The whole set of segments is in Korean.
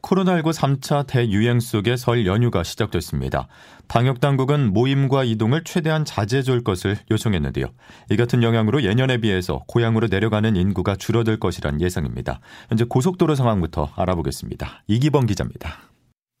코로나19 3차 대유행 속에 설 연휴가 시작됐습니다. 방역당국은 모임과 이동을 최대한 자제해줄 것을 요청했는데요. 이 같은 영향으로 예년에 비해서 고향으로 내려가는 인구가 줄어들 것이란 예상입니다. 현재 고속도로 상황부터 알아보겠습니다. 이기범 기자입니다.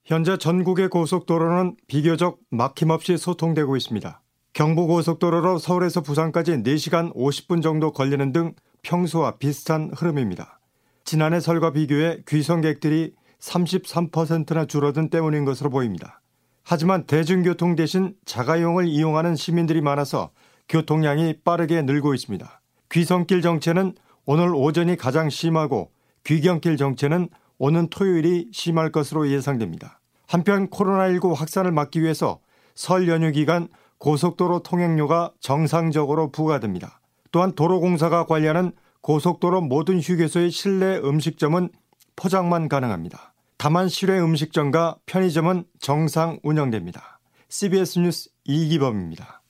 현재 전국의 고속도로는 비교적 막힘없이 소통되고 있습니다. 경부고속도로로 서울에서 부산까지 4시간 50분 정도 걸리는 등 평소와 비슷한 흐름입니다. 지난해 설과 비교해 귀성객들이 33%나 줄어든 때문인 것으로 보입니다. 하지만 대중교통 대신 자가용을 이용하는 시민들이 많아서 교통량이 빠르게 늘고 있습니다. 귀성길 정체는 오늘 오전이 가장 심하고 귀경길 정체는 오는 토요일이 심할 것으로 예상됩니다. 한편 코로나19 확산을 막기 위해서 설 연휴 기간 고속도로 통행료가 정상적으로 부과됩니다. 또한 도로공사가 관리하는 고속도로 모든 휴게소의 실내 음식점은 포장만 가능합니다. 다만 실외 음식점과 편의점은 정상 운영됩니다. CBS 뉴스 이기범입니다.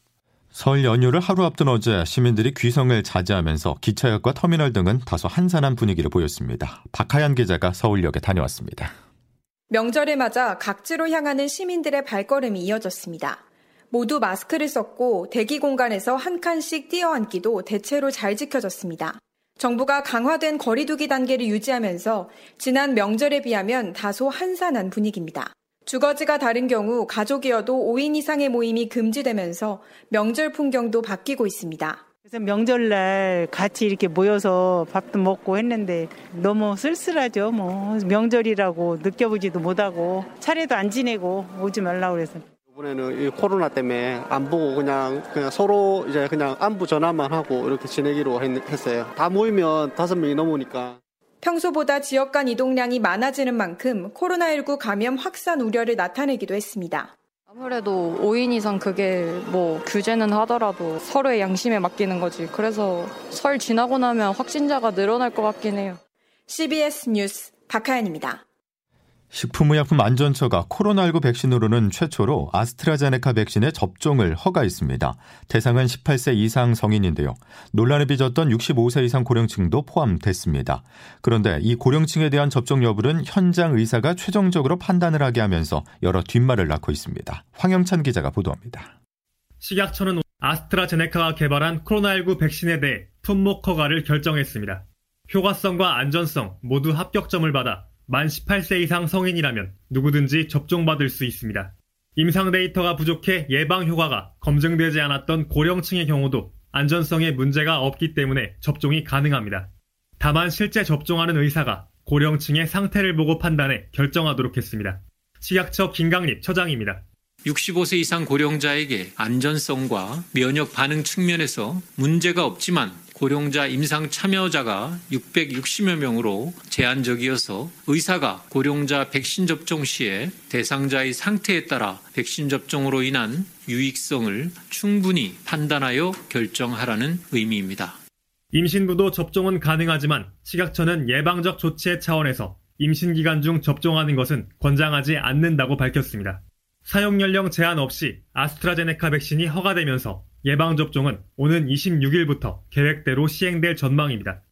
설 연휴를 하루 앞둔 어제 시민들이 귀성을 자제하면서 기차역과 터미널 등은 다소 한산한 분위기를 보였습니다. 박하연 기자가 서울역에 다녀왔습니다. 명절을 맞아 각지로 향하는 시민들의 발걸음이 이어졌습니다. 모두 마스크를 썼고 대기 공간에서 한 칸씩 뛰어앉기도 대체로 잘 지켜졌습니다. 정부가 강화된 거리두기 단계를 유지하면서 지난 명절에 비하면 다소 한산한 분위기입니다. 주거지가 다른 경우 가족이어도 5인 이상의 모임이 금지되면서 명절 풍경도 바뀌고 있습니다. 그래서 명절날 같이 이렇게 모여서 밥도 먹고 했는데 너무 쓸쓸하죠. 명절이라고 느껴보지도 못하고 차례도 안 지내고 오지 말라고 그래서. 이번에는 이 코로나 때문에 안 보고 그냥 서로 이제 그냥 안부 전화만 하고 이렇게 지내기로 했어요. 다 모이면 5명이 넘으니까. 평소보다 지역 간 이동량이 많아지는 만큼 코로나19 감염 확산 우려를 나타내기도 했습니다. 아무래도 5인 이상 그게 규제는 하더라도 서로의 양심에 맡기는 거지. 그래서 설 지나고 나면 확진자가 늘어날 것 같긴 해요. CBS 뉴스 박하연입니다. 식품의약품안전처가 코로나19 백신으로는 최초로 아스트라제네카 백신의 접종을 허가했습니다. 대상은 18세 이상 성인인데요. 논란을 빚었던 65세 이상 고령층도 포함됐습니다. 그런데 이 고령층에 대한 접종 여부는 현장 의사가 최종적으로 판단을 하게 하면서 여러 뒷말을 낳고 있습니다. 황영찬 기자가 보도합니다. 식약처는 아스트라제네카가 개발한 코로나19 백신에 대해 품목 허가를 결정했습니다. 효과성과 안전성 모두 합격점을 받아 만 18세 이상 성인이라면 누구든지 접종받을 수 있습니다. 임상 데이터가 부족해 예방 효과가 검증되지 않았던 고령층의 경우도 안전성에 문제가 없기 때문에 접종이 가능합니다. 다만 실제 접종하는 의사가 고령층의 상태를 보고 판단해 결정하도록 했습니다. 식약처 김강립 처장입니다. 65세 이상 고령자에게 안전성과 면역 반응 측면에서 문제가 없지만 고령자 임상 참여자가 660여 명으로 제한적이어서 의사가 고령자 백신 접종 시에 대상자의 상태에 따라 백신 접종으로 인한 유익성을 충분히 판단하여 결정하라는 의미입니다. 임신부도 접종은 가능하지만 식약처는 예방적 조치의 차원에서 임신기간 중 접종하는 것은 권장하지 않는다고 밝혔습니다. 사용연령 제한 없이 아스트라제네카 백신이 허가되면서 예방접종은 오는 26일부터 계획대로 시행될 전망입니다.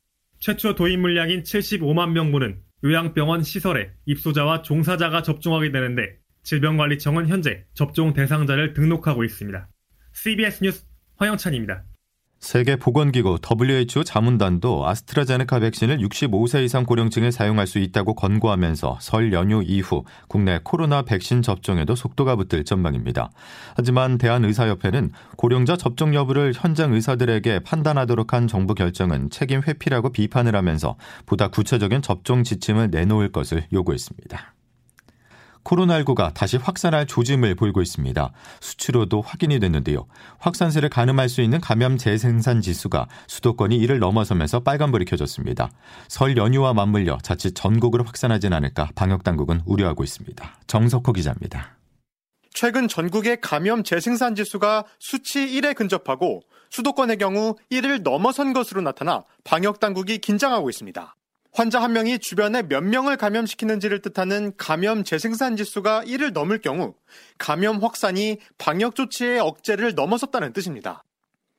최초 도입 물량인 75만 명분은 요양병원 시설에 입소자와 종사자가 접종하게 되는데 질병관리청은 현재 접종 대상자를 등록하고 있습니다. CBS 뉴스 황영찬입니다. 세계보건기구 WHO 자문단도 아스트라제네카 백신을 65세 이상 고령층에 사용할 수 있다고 권고하면서 설 연휴 이후 국내 코로나 백신 접종에도 속도가 붙을 전망입니다. 하지만 대한의사협회는 고령자 접종 여부를 현장 의사들에게 판단하도록 한 정부 결정은 책임 회피라고 비판을 하면서 보다 구체적인 접종 지침을 내놓을 것을 요구했습니다. 코로나19가 다시 확산할 조짐을 보이고 있습니다. 수치로도 확인이 됐는데요. 확산세를 가늠할 수 있는 감염 재생산 지수가 수도권이 이를 넘어서면서 빨간불이 켜졌습니다. 설 연휴와 맞물려 자칫 전국으로 확산하진 않을까 방역당국은 우려하고 있습니다. 정석호 기자입니다. 최근 전국의 감염 재생산 지수가 수치 1에 근접하고 수도권의 경우 1을 넘어선 것으로 나타나 방역당국이 긴장하고 있습니다. 환자 1명이 주변에 몇 명을 감염시키는지를 뜻하는 감염 재생산 지수가 1을 넘을 경우 감염 확산이 방역 조치의 억제를 넘어섰다는 뜻입니다.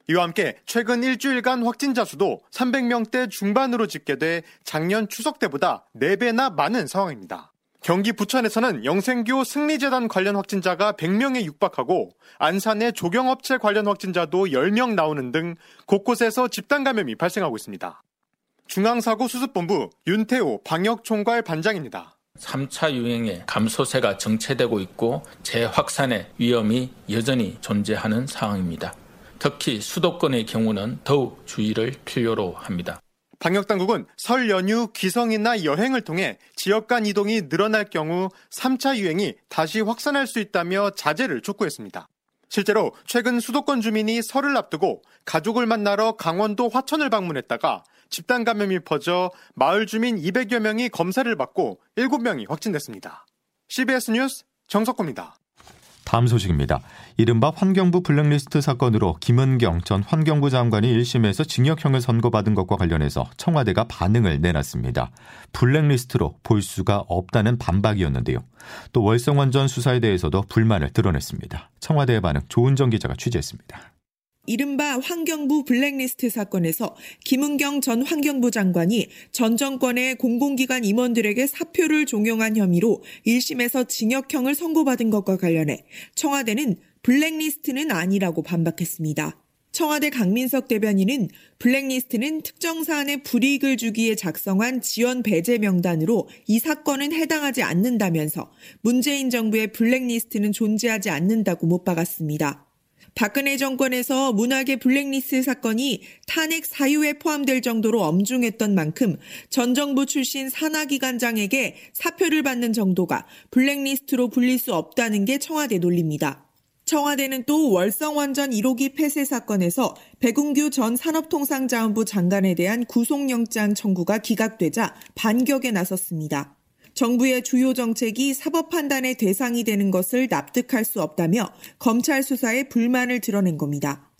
이와 함께 최근 일주일간 확진자 수도 300명대 중반으로 집계돼 작년 추석 때보다 4배나 많은 상황입니다. 경기 부천에서는 영생교 승리제단 관련 확진자가 100명에 육박하고 안산의 조경업체 관련 확진자도 10명 나오는 등 곳곳에서 집단 감염이 발생하고 있습니다. 중앙사고수습본부 윤태호 방역총괄 반장입니다. 3차 유행의 감소세가 정체되고 있고 재확산의 위험이 여전히 존재하는 상황입니다. 특히 수도권의 경우는 더욱 주의를 필요로 합니다. 방역당국은 설 연휴 귀성이나 여행을 통해 지역 간 이동이 늘어날 경우 3차 유행이 다시 확산할 수 있다며 자제를 촉구했습니다. 실제로 최근 수도권 주민이 설을 앞두고 가족을 만나러 강원도 화천을 방문했다가 집단 감염이 퍼져 마을 주민 200여 명이 검사를 받고 7명이 확진됐습니다. CBS 뉴스 정석호입니다. 다음 소식입니다. 이른바 환경부 블랙리스트 사건으로 김은경 전 환경부 장관이 1심에서 징역형을 선고받은 것과 관련해서 청와대가 반응을 내놨습니다. 블랙리스트로 볼 수가 없다는 반박이었는데요. 또 월성원전 수사에 대해서도 불만을 드러냈습니다. 청와대의 반응 조은정 기자가 취재했습니다. 이른바 환경부 블랙리스트 사건에서 김은경 전 환경부 장관이 전 정권의 공공기관 임원들에게 사표를 종용한 혐의로 1심에서 징역형을 선고받은 것과 관련해 청와대는 블랙리스트는 아니라고 반박했습니다. 청와대 강민석 대변인은 블랙리스트는 특정 사안에 불이익을 주기에 작성한 지원 배제 명단으로 이 사건은 해당하지 않는다면서 문재인 정부의 블랙리스트는 존재하지 않는다고 못 박았습니다. 박근혜 정권에서 문학의 블랙리스트 사건이 탄핵 사유에 포함될 정도로 엄중했던 만큼 전 정부 출신 산하기관장에게 사표를 받는 정도가 블랙리스트로 불릴 수 없다는 게 청와대 논리입니다. 청와대는 또 월성원전 1호기 폐쇄 사건에서 백운규 전 산업통상자원부 장관에 대한 구속영장 청구가 기각되자 반격에 나섰습니다. 정부의 주요 정책이 사법 판단의 대상이 되는 것을 납득할 수 없다며 검찰 수사에 불만을 드러낸 겁니다.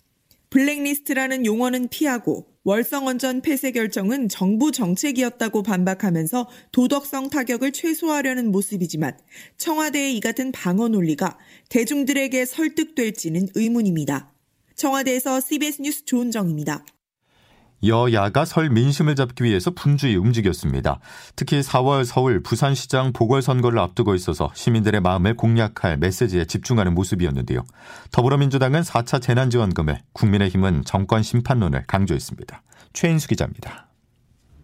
블랙리스트라는 용어는 피하고 월성원전 폐쇄 결정은 정부 정책이었다고 반박하면서 도덕성 타격을 최소화하려는 모습이지만 청와대의 이 같은 방어 논리가 대중들에게 설득될지는 의문입니다. 청와대에서 CBS 뉴스 조은정입니다. 여야가 설 민심을 잡기 위해서 분주히 움직였습니다. 특히 4월 서울, 부산시장 보궐선거를 앞두고 있어서 시민들의 마음을 공략할 메시지에 집중하는 모습이었는데요. 더불어민주당은 4차 재난지원금을, 국민의힘은 정권 심판론을 강조했습니다. 최인수 기자입니다.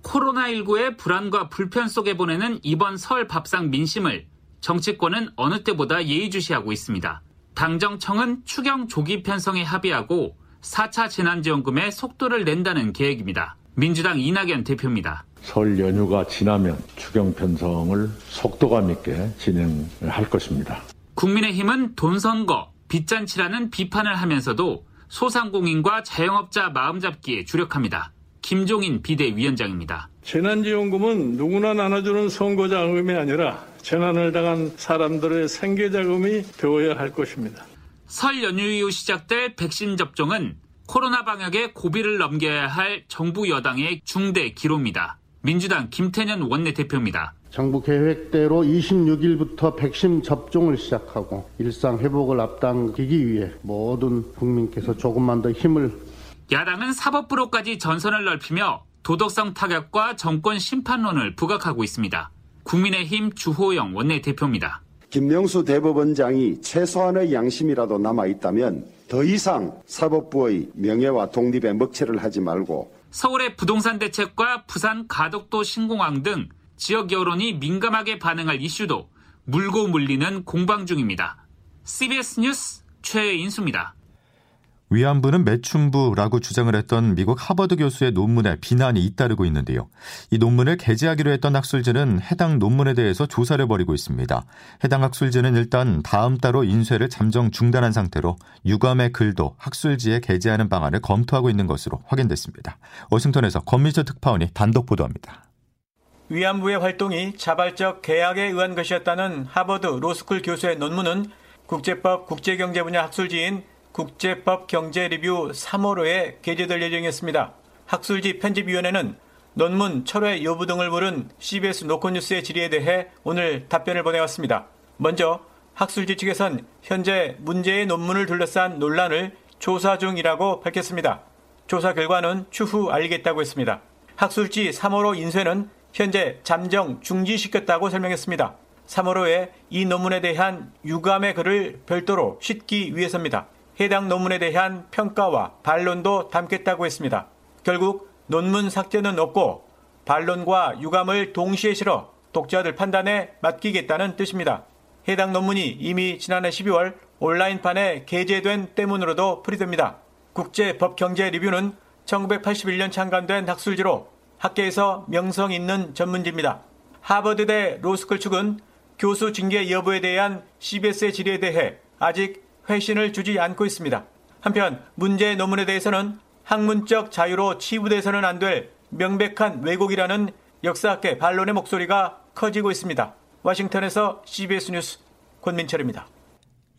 코로나19의 불안과 불편 속에 보내는 이번 설 밥상 민심을 정치권은 어느 때보다 예의주시하고 있습니다. 당정청은 추경 조기 편성에 합의하고 4차 재난지원금에 속도를 낸다는 계획입니다. 민주당 이낙연 대표입니다. 설 연휴가 지나면 추경 편성을 속도감 있게 진행할 것입니다. 국민의힘은 돈 선거, 빚잔치라는 비판을 하면서도 소상공인과 자영업자 마음잡기에 주력합니다. 김종인 비대위원장입니다. 재난지원금은 누구나 나눠주는 선거자금이 아니라 재난을 당한 사람들의 생계자금이 되어야 할 것입니다. 설 연휴 이후 시작될 백신 접종은 코로나 방역의 고비를 넘겨야 할 정부 여당의 중대 기로입니다. 민주당 김태년 원내대표입니다. 정부 계획대로 26일부터 백신 접종을 시작하고 일상 회복을 앞당기기 위해 모든 국민께서 조금만 더 힘을. 야당은 사법부로까지 전선을 넓히며 도덕성 타격과 정권 심판론을 부각하고 있습니다. 국민의힘 주호영 원내대표입니다. 김명수 대법원장이 최소한의 양심이라도 남아있다면 더 이상 사법부의 명예와 독립에 먹칠을 하지 말고 서울의 부동산 대책과 부산 가덕도 신공항 등 지역 여론이 민감하게 반응할 이슈도 물고 물리는 공방 중입니다. CBS 뉴스 최인수입니다. 위안부는 매춘부라고 주장을 했던 미국 하버드 교수의 논문에 비난이 잇따르고 있는데요. 이 논문을 게재하기로 했던 학술지는 해당 논문에 대해서 조사를 벌이고 있습니다. 해당 학술지는 일단 다음 달로 인쇄를 잠정 중단한 상태로 유감의 글도 학술지에 게재하는 방안을 검토하고 있는 것으로 확인됐습니다. 워싱턴에서 권민철 특파원이 단독 보도합니다. 위안부의 활동이 자발적 계약에 의한 것이었다는 하버드 로스쿨 교수의 논문은 국제법 국제경제 분야 학술지인 국제법경제리뷰 3월호에 게재될 예정이었습니다. 학술지 편집위원회는 논문 철회 여부 등을 물은 CBS 노컷뉴스의 질의에 대해 오늘 답변을 보내왔습니다. 먼저 학술지 측에선 현재 문제의 논문을 둘러싼 논란을 조사 중이라고 밝혔습니다. 조사 결과는 추후 알리겠다고 했습니다. 학술지 3월호 인쇄는 현재 잠정 중지시켰다고 설명했습니다. 3월호에 이 논문에 대한 유감의 글을 별도로 싣기 위해서입니다. 해당 논문에 대한 평가와 반론도 담겠다고 했습니다. 결국 논문 삭제는 없고 반론과 유감을 동시에 실어 독자들 판단에 맡기겠다는 뜻입니다. 해당 논문이 이미 지난해 12월 온라인판에 게재된 때문으로도 풀이됩니다. 국제법경제리뷰는 1981년 창간된 학술지로 학계에서 명성 있는 전문지입니다. 하버드대 로스쿨 측은 교수 징계 여부에 대한 CBS의 질의에 대해 아직 회신을 주지 않고 있습니다. 한편 문제의 논문에 대해서는 학문적 자유로 치부돼서는 안 될 명백한 왜곡이라는 역사학계 반론의 목소리가 커지고 있습니다. 워싱턴에서 CBS 뉴스 권민철입니다.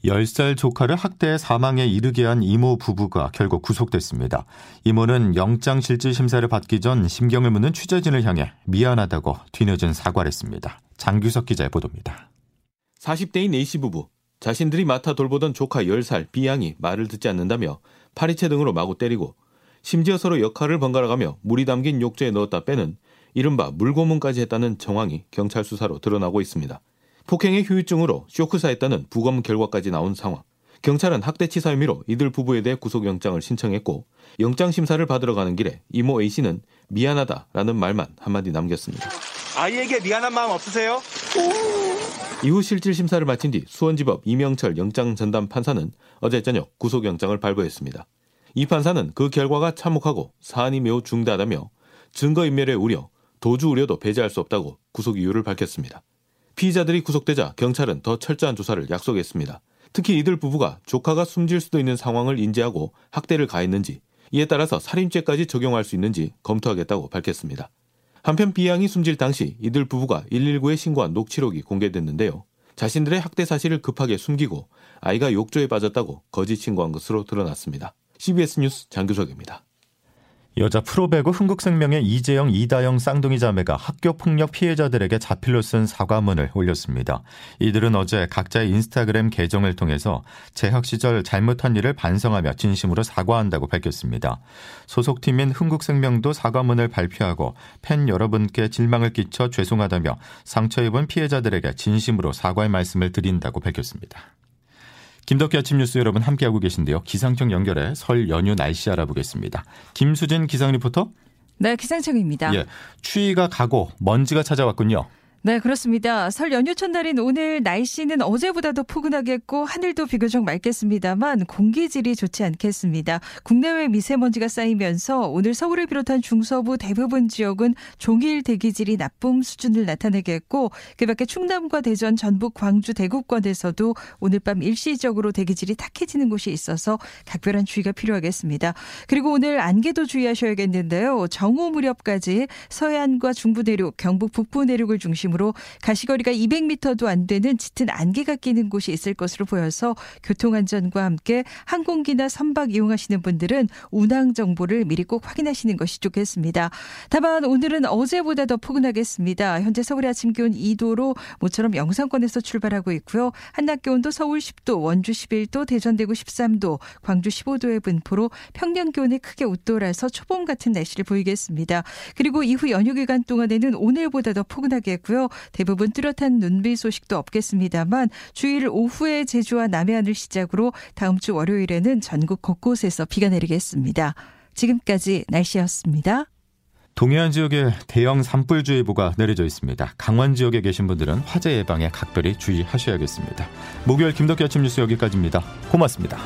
10살 조카를 학대해 사망에 이르게 한 이모 부부가 결국 구속됐습니다. 이모는 영장실질심사를 받기 전 심경을 묻는 취재진을 향해 미안하다고 뒤늦은 사과를 했습니다. 장규석 기자의 보도입니다. 40대인 A씨 부부, 자신들이 맡아 돌보던 조카 10살 B양이 말을 듣지 않는다며 파리채 등으로 마구 때리고 심지어 서로 역할을 번갈아가며 물이 담긴 욕조에 넣었다 빼는 이른바 물고문까지 했다는 정황이 경찰 수사로 드러나고 있습니다. 폭행의 후유증으로 쇼크사했다는 부검 결과까지 나온 상황. 경찰은 학대치사 혐의로 이들 부부에 대해 구속영장을 신청했고 영장심사를 받으러 가는 길에 이모 A씨는 미안하다라는 말만 한마디 남겼습니다. 아이에게 미안한 마음 없으세요? 이후 실질심사를 마친 뒤 수원지법 이명철 영장전담 판사는 어제 저녁 구속영장을 발부했습니다. 이 판사는 그 결과가 참혹하고 사안이 매우 중대하다며 증거인멸의 우려, 도주 우려도 배제할 수 없다고 구속 이유를 밝혔습니다. 피의자들이 구속되자 경찰은 더 철저한 조사를 약속했습니다. 특히 이들 부부가 조카가 숨질 수도 있는 상황을 인지하고 학대를 가했는지, 이에 따라서 살인죄까지 적용할 수 있는지 검토하겠다고 밝혔습니다. 한편 B양이 숨질 당시 이들 부부가 119에 신고한 녹취록이 공개됐는데요. 자신들의 학대 사실을 급하게 숨기고 아이가 욕조에 빠졌다고 거짓 신고한 것으로 드러났습니다. CBS 뉴스 장규석입니다. 여자 프로배구 흥국생명의 이재영, 이다영 쌍둥이 자매가 학교폭력 피해자들에게 자필로 쓴 사과문을 올렸습니다. 이들은 어제 각자의 인스타그램 계정을 통해서 재학 시절 잘못한 일을 반성하며 진심으로 사과한다고 밝혔습니다. 소속팀인 흥국생명도 사과문을 발표하고 팬 여러분께 실망을 끼쳐 죄송하다며 상처입은 피해자들에게 진심으로 사과의 말씀을 드린다고 밝혔습니다. 김덕기 아침 뉴스 여러분 함께하고 계신데요. 기상청 연결해 설 연휴 날씨 알아보겠습니다. 김수진 기상 리포터. 네, 기상청입니다. 예, 추위가 가고 먼지가 찾아왔군요. 네, 그렇습니다. 설 연휴 첫날인 오늘 날씨는 어제보다도 포근하겠고 하늘도 비교적 맑겠습니다만 공기질이 좋지 않겠습니다. 국내외 미세먼지가 쌓이면서 오늘 서울을 비롯한 중서부 대부분 지역은 종일 대기질이 나쁨 수준을 나타내겠고 그 밖에 충남과 대전, 전북, 광주, 대구권에서도 오늘 밤 일시적으로 대기질이 탁해지는 곳이 있어서 각별한 주의가 필요하겠습니다. 그리고 오늘 안개도 주의하셔야겠는데요. 정오 무렵까지 서해안과 중부 내륙, 경북 북부 내륙을 중심으로 가시거리가 200m도 안 되는 짙은 안개가 끼는 곳이 있을 것으로 보여서 교통안전과 함께 항공기나 선박 이용하시는 분들은 운항 정보를 미리 꼭 확인하시는 것이 좋겠습니다. 다만 오늘은 어제보다 더 포근하겠습니다. 현재 서울의 아침 기온 2도로 모처럼 영상권에서 출발하고 있고요. 한낮 기온도 서울 10도, 원주 11도, 대전 대구 13도, 광주 15도의 분포로 평년 기온에 크게 웃돌아서 초봄 같은 날씨를 보이겠습니다. 그리고 이후 연휴 기간 동안에는 오늘보다 더 포근하겠고요. 대부분 뚜렷한 눈비 소식도 없겠습니다만 주일 오후에 제주와 남해안을 시작으로 다음 주 월요일에는 전국 곳곳에서 비가 내리겠습니다. 지금까지 날씨였습니다. 동해안 지역에 대형 산불주의보가 내려져 있습니다. 강원 지역에 계신 분들은 화재 예방에 각별히 주의하셔야겠습니다. 목요일 김덕기 아침 뉴스 여기까지입니다. 고맙습니다.